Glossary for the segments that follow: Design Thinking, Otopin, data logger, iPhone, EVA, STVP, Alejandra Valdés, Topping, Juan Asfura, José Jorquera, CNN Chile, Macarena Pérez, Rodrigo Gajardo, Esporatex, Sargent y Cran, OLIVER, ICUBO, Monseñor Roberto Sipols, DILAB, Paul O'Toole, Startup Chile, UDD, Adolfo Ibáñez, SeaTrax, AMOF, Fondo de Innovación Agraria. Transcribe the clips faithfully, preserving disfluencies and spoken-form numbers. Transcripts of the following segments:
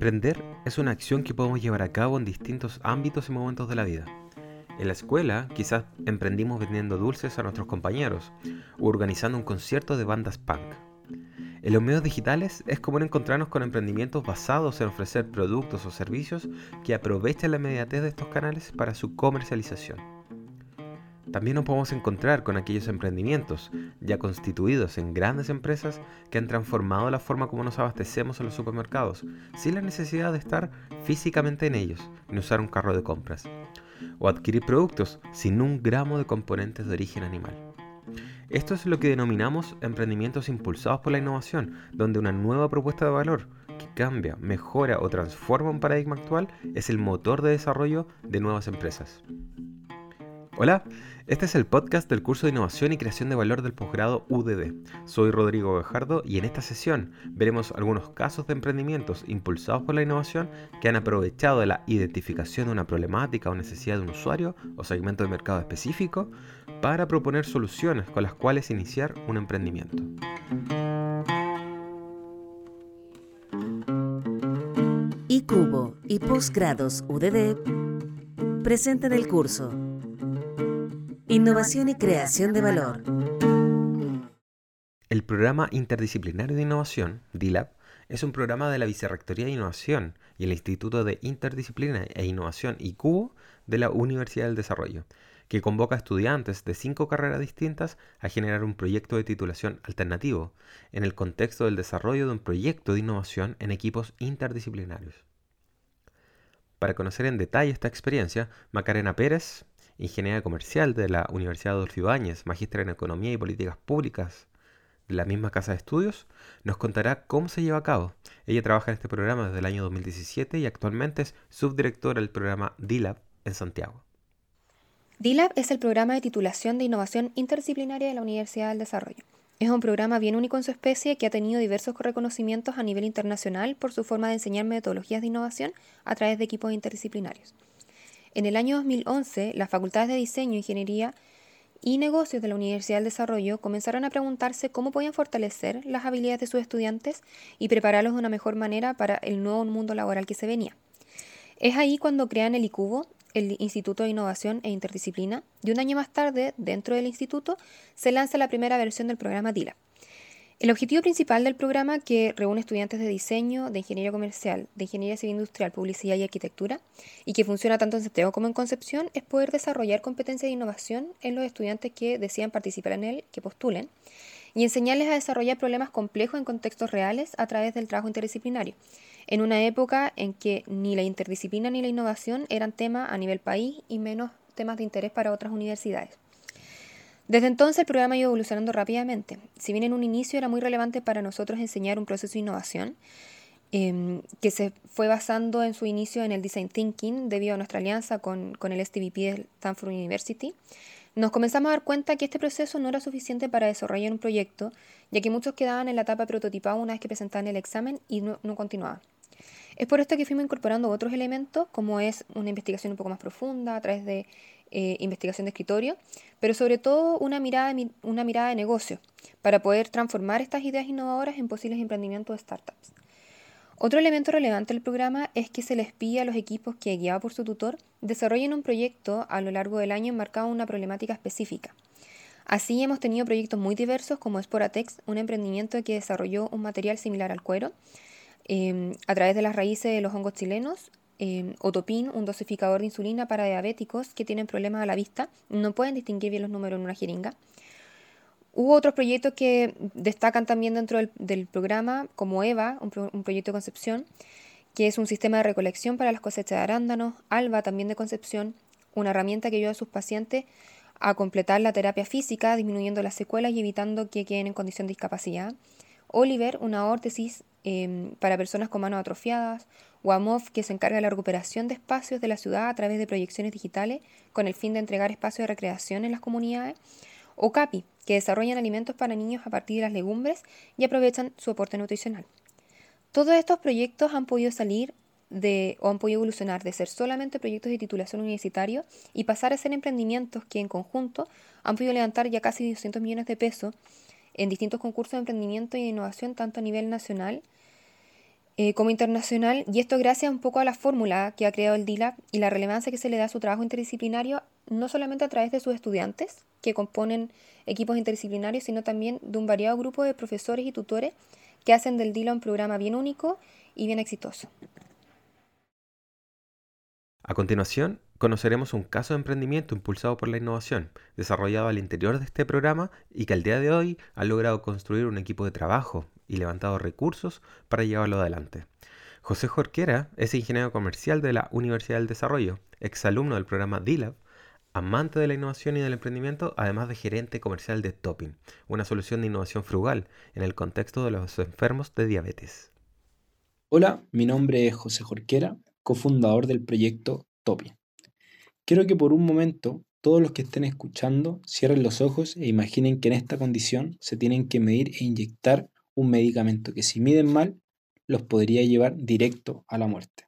Emprender es una acción que podemos llevar a cabo en distintos ámbitos y momentos de la vida. En la escuela, quizás emprendimos vendiendo dulces a nuestros compañeros o organizando un concierto de bandas punk. En los medios digitales es común encontrarnos con emprendimientos basados en ofrecer productos o servicios que aprovechen la inmediatez de estos canales para su comercialización. También nos podemos encontrar con aquellos emprendimientos ya constituidos en grandes empresas que han transformado la forma como nos abastecemos en los supermercados, sin la necesidad de estar físicamente en ellos ni usar un carro de compras, o adquirir productos sin un gramo de componentes de origen animal. Esto es lo que denominamos emprendimientos impulsados por la innovación, donde una nueva propuesta de valor que cambia, mejora o transforma un paradigma actual es el motor de desarrollo de nuevas empresas. Hola, este es el podcast del curso de Innovación y Creación de Valor del posgrado U D D. Soy Rodrigo Gajardo y en esta sesión veremos algunos casos de emprendimientos impulsados por la innovación que han aprovechado de la identificación de una problemática o necesidad de un usuario o segmento de mercado específico para proponer soluciones con las cuales iniciar un emprendimiento. ICUBO y posgrados U D D presentan el curso Innovación y Creación de Valor. El Programa Interdisciplinario de Innovación, DILAB, es un programa de la Vicerrectoría de Innovación y el Instituto de Interdisciplina e Innovación ICUBO de la Universidad del Desarrollo, que convoca a estudiantes de cinco carreras distintas a generar un proyecto de titulación alternativo en el contexto del desarrollo de un proyecto de innovación en equipos interdisciplinarios. Para conocer en detalle esta experiencia, Macarena Pérez, ingeniera comercial de la Universidad Adolfo Ibáñez, magíster en Economía y Políticas Públicas de la misma casa de estudios, nos contará cómo se lleva a cabo. Ella trabaja en este programa desde el año dos mil diecisiete y actualmente es subdirectora del programa DILAB en Santiago. DILAB es el programa de titulación de innovación interdisciplinaria de la Universidad del Desarrollo. Es un programa bien único en su especie que ha tenido diversos reconocimientos a nivel internacional por su forma de enseñar metodologías de innovación a través de equipos interdisciplinarios. En el año dos mil once, las facultades de Diseño, Ingeniería y Negocios de la Universidad del Desarrollo comenzaron a preguntarse cómo podían fortalecer las habilidades de sus estudiantes y prepararlos de una mejor manera para el nuevo mundo laboral que se venía. Es ahí cuando crean el ICUBO, el Instituto de Innovación e Interdisciplina, y un año más tarde, dentro del instituto, se lanza la primera versión del programa DILAB. El objetivo principal del programa, que reúne estudiantes de diseño, de ingeniería comercial, de ingeniería civil industrial, publicidad y arquitectura, y que funciona tanto en Santiago como en Concepción, es poder desarrollar competencias de innovación en los estudiantes que decidan participar en él, que postulen, y enseñarles a desarrollar problemas complejos en contextos reales a través del trabajo interdisciplinario, en una época en que ni la interdisciplina ni la innovación eran temas a nivel país y menos temas de interés para otras universidades. Desde entonces el programa ha ido evolucionando rápidamente. Si bien en un inicio era muy relevante para nosotros enseñar un proceso de innovación eh, que se fue basando en su inicio en el Design Thinking debido a nuestra alianza con, con el S T V P de Stanford University, nos comenzamos a dar cuenta que este proceso no era suficiente para desarrollar un proyecto, ya que muchos quedaban en la etapa prototipada una vez que presentaban el examen y no, no continuaban. Es por esto que fuimos incorporando otros elementos, como es una investigación un poco más profunda a través de Eh, investigación de escritorio, pero sobre todo una mirada, una mirada de negocio para poder transformar estas ideas innovadoras en posibles emprendimientos de startups. Otro elemento relevante del programa es que se les pide a los equipos que, guiados por su tutor, desarrollen un proyecto a lo largo del año enmarcado en una problemática específica. Así hemos tenido proyectos muy diversos como Esporatex, un emprendimiento que desarrolló un material similar al cuero eh, a través de las raíces de los hongos chilenos, Eh, Otopin, un dosificador de insulina para diabéticos que tienen problemas a la vista, no pueden distinguir bien los números en una jeringa. Hubo otros proyectos que destacan también dentro del, del programa, como EVA, un, pro, un proyecto de Concepción, que es un sistema de recolección para las cosechas de arándanos, ALBA, también de Concepción, una herramienta que ayuda a sus pacientes a completar la terapia física, disminuyendo las secuelas y evitando que queden en condición de discapacidad. OLIVER, una órtesis eh, para personas con manos atrofiadas, o AMOF, que se encarga de la recuperación de espacios de la ciudad a través de proyecciones digitales con el fin de entregar espacios de recreación en las comunidades, o CAPI, que desarrollan alimentos para niños a partir de las legumbres y aprovechan su aporte nutricional. Todos estos proyectos han podido salir de, o han podido evolucionar de ser solamente proyectos de titulación universitario y pasar a ser emprendimientos que en conjunto han podido levantar ya casi doscientos millones de pesos en distintos concursos de emprendimiento y de innovación tanto a nivel nacional eh, como internacional, y esto gracias un poco a la fórmula que ha creado el DILAB y la relevancia que se le da a su trabajo interdisciplinario, no solamente a través de sus estudiantes, que componen equipos interdisciplinarios, sino también de un variado grupo de profesores y tutores que hacen del DILAB un programa bien único y bien exitoso. A continuación, conoceremos un caso de emprendimiento impulsado por la innovación, desarrollado al interior de este programa y que al día de hoy ha logrado construir un equipo de trabajo y levantado recursos para llevarlo adelante. José Jorquera es ingeniero comercial de la Universidad del Desarrollo, exalumno del programa DILAB, amante de la innovación y del emprendimiento, además de gerente comercial de Topping, una solución de innovación frugal en el contexto de los enfermos de diabetes. Hola, mi nombre es José Jorquera, cofundador del proyecto Topping. Quiero que por un momento todos los que estén escuchando cierren los ojos e imaginen que en esta condición se tienen que medir e inyectar un medicamento que si miden mal los podría llevar directo a la muerte.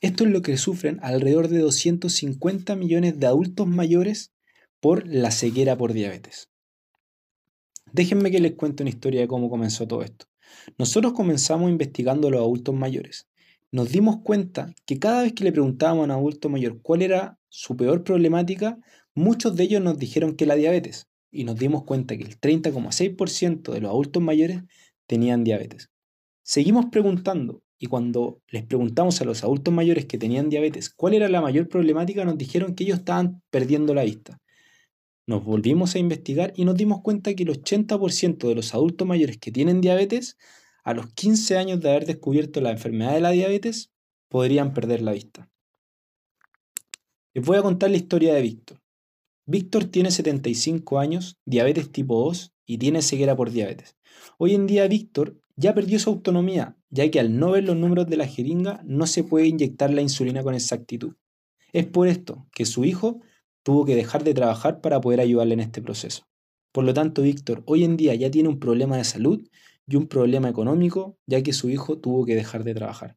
Esto es lo que sufren alrededor de doscientos cincuenta millones de adultos mayores por la ceguera por diabetes. Déjenme que les cuente una historia de cómo comenzó todo esto. Nosotros comenzamos investigando a los adultos mayores. Nos dimos cuenta que cada vez que le preguntábamos a un adulto mayor cuál era su peor problemática, muchos de ellos nos dijeron que la diabetes, y nos dimos cuenta que el treinta coma seis por ciento de los adultos mayores tenían diabetes. Seguimos preguntando, y cuando les preguntamos a los adultos mayores que tenían diabetes cuál era la mayor problemática, nos dijeron que ellos estaban perdiendo la vista. Nos volvimos a investigar y nos dimos cuenta que el ochenta por ciento de los adultos mayores que tienen diabetes a los quince años de haber descubierto la enfermedad de la diabetes, podrían perder la vista. Les voy a contar la historia de Víctor. Víctor tiene setenta y cinco años, diabetes tipo dos y tiene ceguera por diabetes. Hoy en día Víctor ya perdió su autonomía, ya que al no ver los números de la jeringa no se puede inyectar la insulina con exactitud. Es por esto que su hijo tuvo que dejar de trabajar para poder ayudarle en este proceso. Por lo tanto, Víctor hoy en día ya tiene un problema de salud y un problema económico, ya que su hijo tuvo que dejar de trabajar.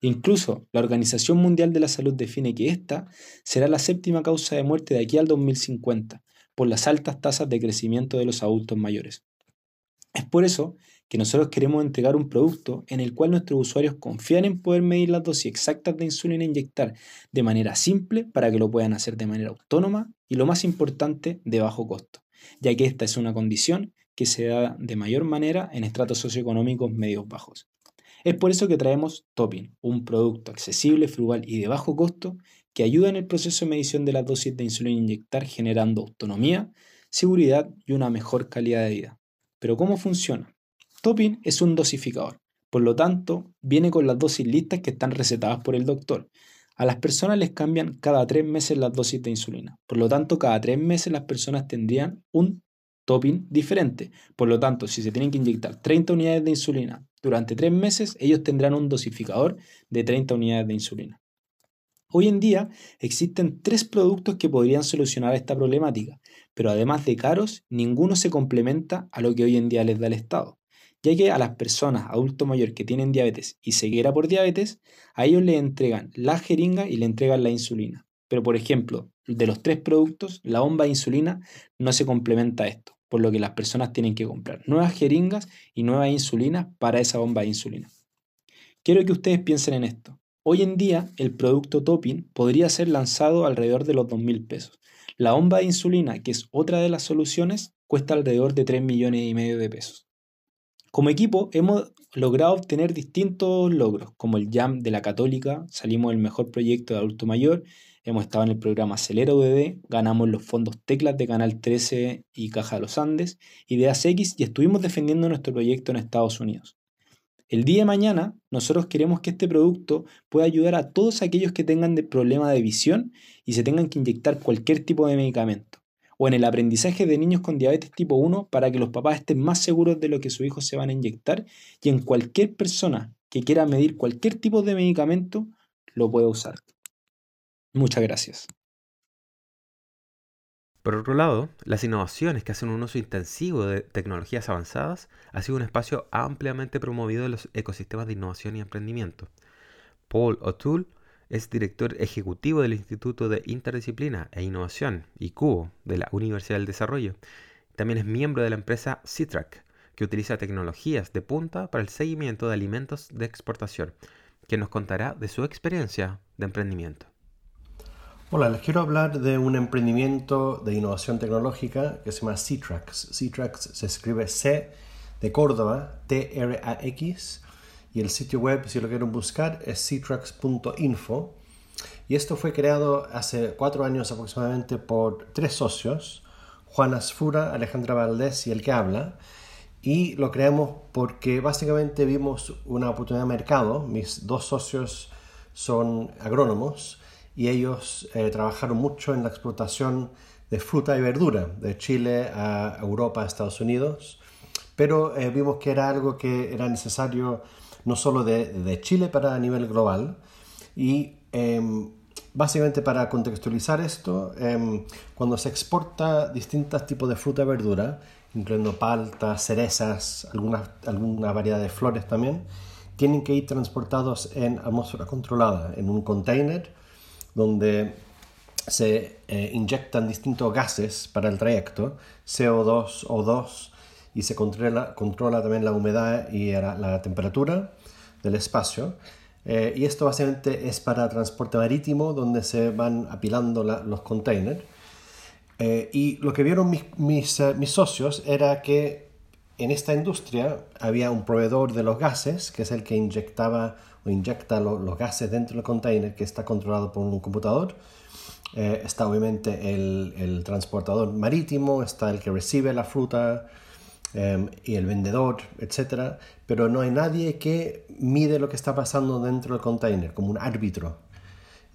Incluso, la Organización Mundial de la Salud define que esta será la séptima causa de muerte de aquí al dos mil cincuenta, por las altas tasas de crecimiento de los adultos mayores. Es por eso que nosotros queremos entregar un producto en el cual nuestros usuarios confían en poder medir las dosis exactas de insulina e inyectar de manera simple para que lo puedan hacer de manera autónoma y, lo más importante, de bajo costo, ya que esta es una condición que se da de mayor manera en estratos socioeconómicos medios bajos. Es por eso que traemos Topping, un producto accesible, frugal y de bajo costo que ayuda en el proceso de medición de las dosis de insulina inyectar generando autonomía, seguridad y una mejor calidad de vida. Pero ¿cómo funciona? Topping es un dosificador, por lo tanto viene con las dosis listas que están recetadas por el doctor. A las personas les cambian cada tres meses las dosis de insulina, por lo tanto cada tres meses las personas tendrían un Topping diferente. Por lo tanto, si se tienen que inyectar treinta unidades de insulina durante tres meses, ellos tendrán un dosificador de treinta unidades de insulina. Hoy en día existen tres productos que podrían solucionar esta problemática, pero además de caros, ninguno se complementa a lo que hoy en día les da el Estado, ya que a las personas adultos mayores que tienen diabetes y ceguera por diabetes, a ellos les entregan la jeringa y le entregan la insulina. Pero por ejemplo, de los tres productos, la bomba de insulina no se complementa a esto, por lo que las personas tienen que comprar nuevas jeringas y nuevas insulinas para esa bomba de insulina. Quiero que ustedes piensen en esto. Hoy en día, el producto Topping podría ser lanzado alrededor de los dos mil pesos. La bomba de insulina, que es otra de las soluciones, cuesta alrededor de tres millones y medio de pesos. Como equipo, hemos logrado obtener distintos logros, como el Jam de la Católica, salimos del mejor proyecto de adulto mayor, hemos estado en el programa Acelera U D D, ganamos los fondos Teclas de Canal trece y Caja de los Andes, Ideas X, y estuvimos defendiendo nuestro proyecto en Estados Unidos. El día de mañana, nosotros queremos que este producto pueda ayudar a todos aquellos que tengan problemas de visión y se tengan que inyectar cualquier tipo de medicamento, o en el aprendizaje de niños con diabetes tipo uno para que los papás estén más seguros de lo que sus hijos se van a inyectar, y en cualquier persona que quiera medir cualquier tipo de medicamento, lo pueda usar. Muchas gracias. Por otro lado, las innovaciones que hacen un uso intensivo de tecnologías avanzadas ha sido un espacio ampliamente promovido en los ecosistemas de innovación y emprendimiento. Paul O'Toole es director ejecutivo del Instituto de Interdisciplina e Innovación, I C U B O, de la Universidad del Desarrollo. También es miembro de la empresa SeaTrax, que utiliza tecnologías de punta para el seguimiento de alimentos de exportación, que nos contará de su experiencia de emprendimiento. Hola, les quiero hablar de un emprendimiento de innovación tecnológica que se llama SeaTrax. SeaTrax se escribe C de Córdoba, T R A X, y el sitio web, si lo quieren buscar, es SeaTrax punto info. Y esto fue creado hace cuatro años aproximadamente por tres socios, Juan Asfura, Alejandra Valdés y el que habla. Y lo creamos porque básicamente vimos una oportunidad de mercado. Mis dos socios son agrónomos y ellos eh, trabajaron mucho en la explotación de fruta y verdura de Chile a Europa, a Estados Unidos. Pero eh, vimos que era algo que era necesario no solo de, de Chile, pero a nivel global. Y eh, básicamente para contextualizar esto, eh, cuando se exporta distintos tipos de fruta y verdura, incluyendo paltas, cerezas, alguna, alguna variedad de flores también, tienen que ir transportados en atmósfera controlada, en un container donde se eh, inyectan distintos gases para el trayecto, C O dos, O dos, y se controla, controla también la humedad y la, la temperatura del espacio. Eh, y esto básicamente es para transporte marítimo, donde se van apilando la, los containers. Eh, y lo que vieron mis, mis, uh, mis socios era que en esta industria había un proveedor de los gases, que es el que inyectaba o inyecta lo, los gases dentro del container, que está controlado por un computador. Eh, está obviamente el, el transportador marítimo, está el que recibe la fruta eh, y el vendedor, etcétera. Pero no hay nadie que mide lo que está pasando dentro del container, como un árbitro.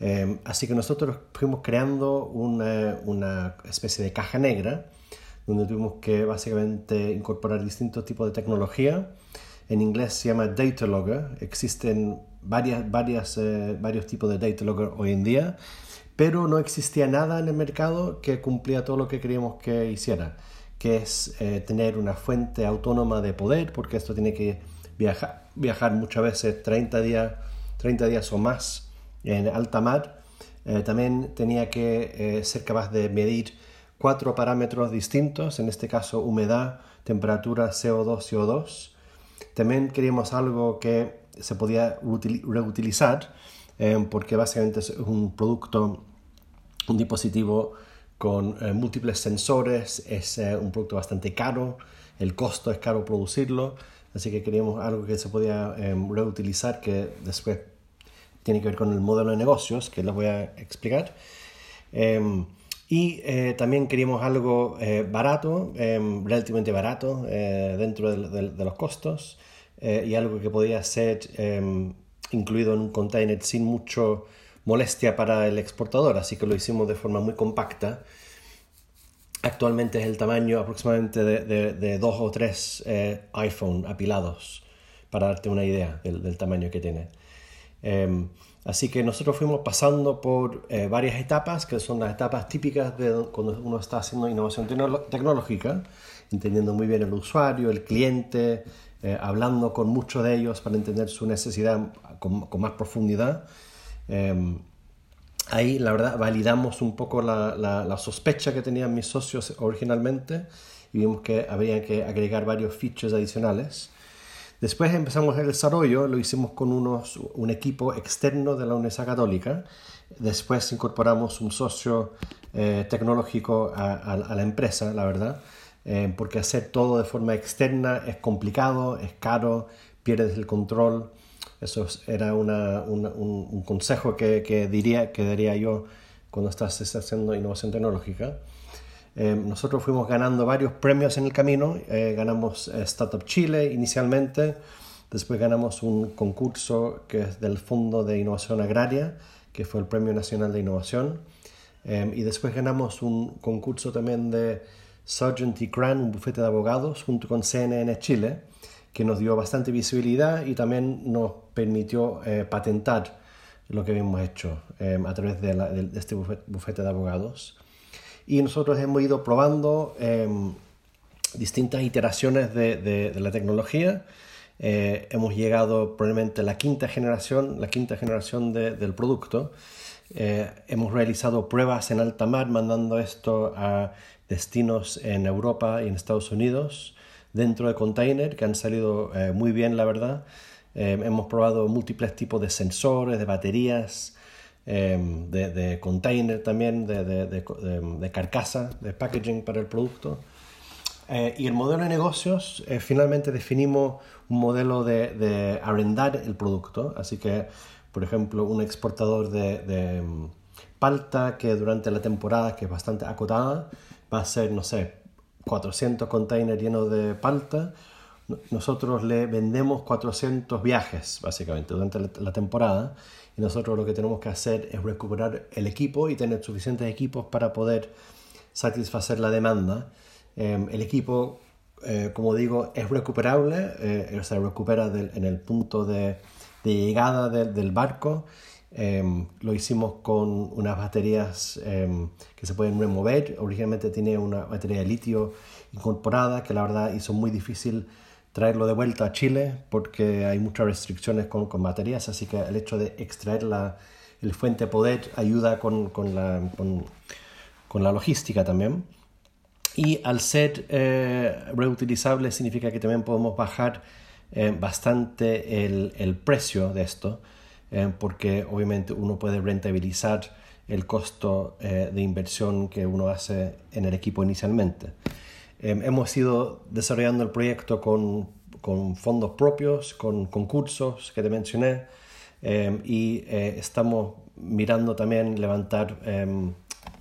Eh, así que nosotros fuimos creando una, una especie de caja negra donde tuvimos que básicamente incorporar distintos tipos de tecnología. En inglés se llama data logger. Existen varias, varias, eh, varios tipos de data logger hoy en día, pero no existía nada en el mercado que cumplía todo lo que queríamos que hiciera, que es eh, tener una fuente autónoma de poder, porque esto tiene que viajar, viajar muchas veces treinta días, treinta días o más en alta mar. Eh, también tenía que eh, ser capaz de medir cuatro parámetros distintos, en este caso humedad, temperatura, C O dos, C O dos. También queríamos algo que se podía reutil- reutilizar, eh, porque básicamente es un producto, un dispositivo con eh, múltiples sensores, es eh, un producto bastante caro, el costo es caro producirlo, así que queríamos algo que se podía eh, reutilizar, que después tiene que ver con el modelo de negocios, que les voy a explicar. Eh, y eh, también queríamos algo eh, barato, eh, relativamente barato, eh, dentro de, de, de los costos, eh, y algo que podía ser eh, incluido en un container sin mucho molestia para el exportador, así que lo hicimos de forma muy compacta. Actualmente es el tamaño aproximadamente de, de, de dos o tres eh, iPhone apilados, para darte una idea del, del tamaño que tiene. Eh, así que nosotros fuimos pasando por eh, varias etapas, que son las etapas típicas de cuando uno está haciendo innovación tecno- tecnológica, entendiendo muy bien el usuario, el cliente, eh, hablando con muchos de ellos para entender su necesidad con, con más profundidad. Eh, ahí la verdad validamos un poco la, la, la sospecha que tenían mis socios originalmente y vimos que habría que agregar varios features adicionales. Después empezamos el desarrollo, lo hicimos con unos, un equipo externo de la Universidad Católica. Después incorporamos un socio eh, tecnológico a, a, a la empresa, la verdad, eh, porque hacer todo de forma externa es complicado, es caro, pierdes el control. Eso era una, una, un, un consejo que, que, diría, que daría yo cuando estás haciendo innovación tecnológica. Eh, nosotros fuimos ganando varios premios en el camino. Eh, ganamos eh, Startup Chile inicialmente, después ganamos un concurso que es del Fondo de Innovación Agraria, que fue el Premio Nacional de Innovación, eh, y después ganamos un concurso también de Sargent y Cran, un bufete de abogados, junto con C N N Chile, que nos dio bastante visibilidad y también nos permitió eh, patentar lo que habíamos hecho eh, a través de, la, de este bufete, bufete de abogados. Y nosotros hemos ido probando eh, distintas iteraciones de, de, de la tecnología. Eh, hemos llegado probablemente a la quinta generación, la quinta generación de, del producto. Eh, hemos realizado pruebas en alta mar, mandando esto a destinos en Europa y en Estados Unidos. dentro de container que han salido eh, muy bien, la verdad. Eh, hemos probado múltiples tipos de sensores, de baterías, eh, de, de container también, de, de, de, de, de carcasa, de packaging para el producto. Eh, y el modelo de negocios, eh, finalmente definimos un modelo de, de arrendar el producto. Así que, por ejemplo, un exportador de, de palta que durante la temporada, que es bastante acotada, va a ser, no sé, cuatrocientos containers llenos de palta. Nosotros le vendemos cuatrocientos viajes, básicamente, durante la temporada. Y nosotros lo que tenemos que hacer es recuperar el equipo y tener suficientes equipos para poder satisfacer la demanda. Eh, el equipo, eh, como digo, es recuperable, eh, se recupera del, en el punto de, de llegada de, del barco. Eh, lo hicimos con unas baterías eh, que se pueden remover. Originalmente tenía una batería de litio incorporada que la verdad hizo muy difícil traerlo de vuelta a Chile porque hay muchas restricciones con, con baterías, así que el hecho de extraer la el fuente de poder ayuda con, con, la, con, con la logística también. Y al ser eh, reutilizable significa que también podemos bajar eh, bastante el, el precio de esto, eh, porque obviamente uno puede rentabilizar el costo eh, de inversión que uno hace en el equipo inicialmente. Eh, hemos ido desarrollando el proyecto con, con fondos propios, con concursos que te mencioné, eh, y eh, estamos mirando también levantar eh,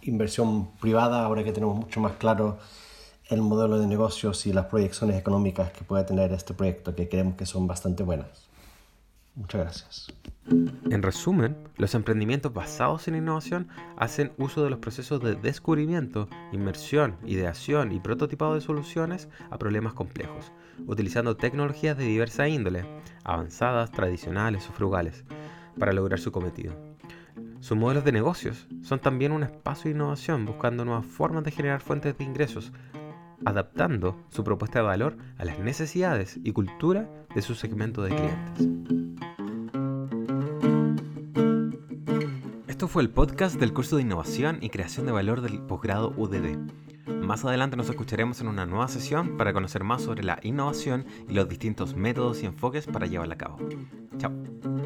inversión privada ahora que tenemos mucho más claro el modelo de negocios y las proyecciones económicas que pueda tener este proyecto, que creemos que son bastante buenas. Muchas gracias. En resumen, los emprendimientos basados en innovación hacen uso de los procesos de descubrimiento, inmersión, ideación y prototipado de soluciones a problemas complejos, utilizando tecnologías de diversa índole, avanzadas, tradicionales o frugales, para lograr su cometido. Sus modelos de negocios son también un espacio de innovación, buscando nuevas formas de generar fuentes de ingresos, adaptando su propuesta de valor a las necesidades y cultura de su segmento de clientes. Esto fue el podcast del curso de Innovación y Creación de Valor del posgrado U D D. Más adelante nos escucharemos en una nueva sesión para conocer más sobre la innovación y los distintos métodos y enfoques para llevarla a cabo. Chao.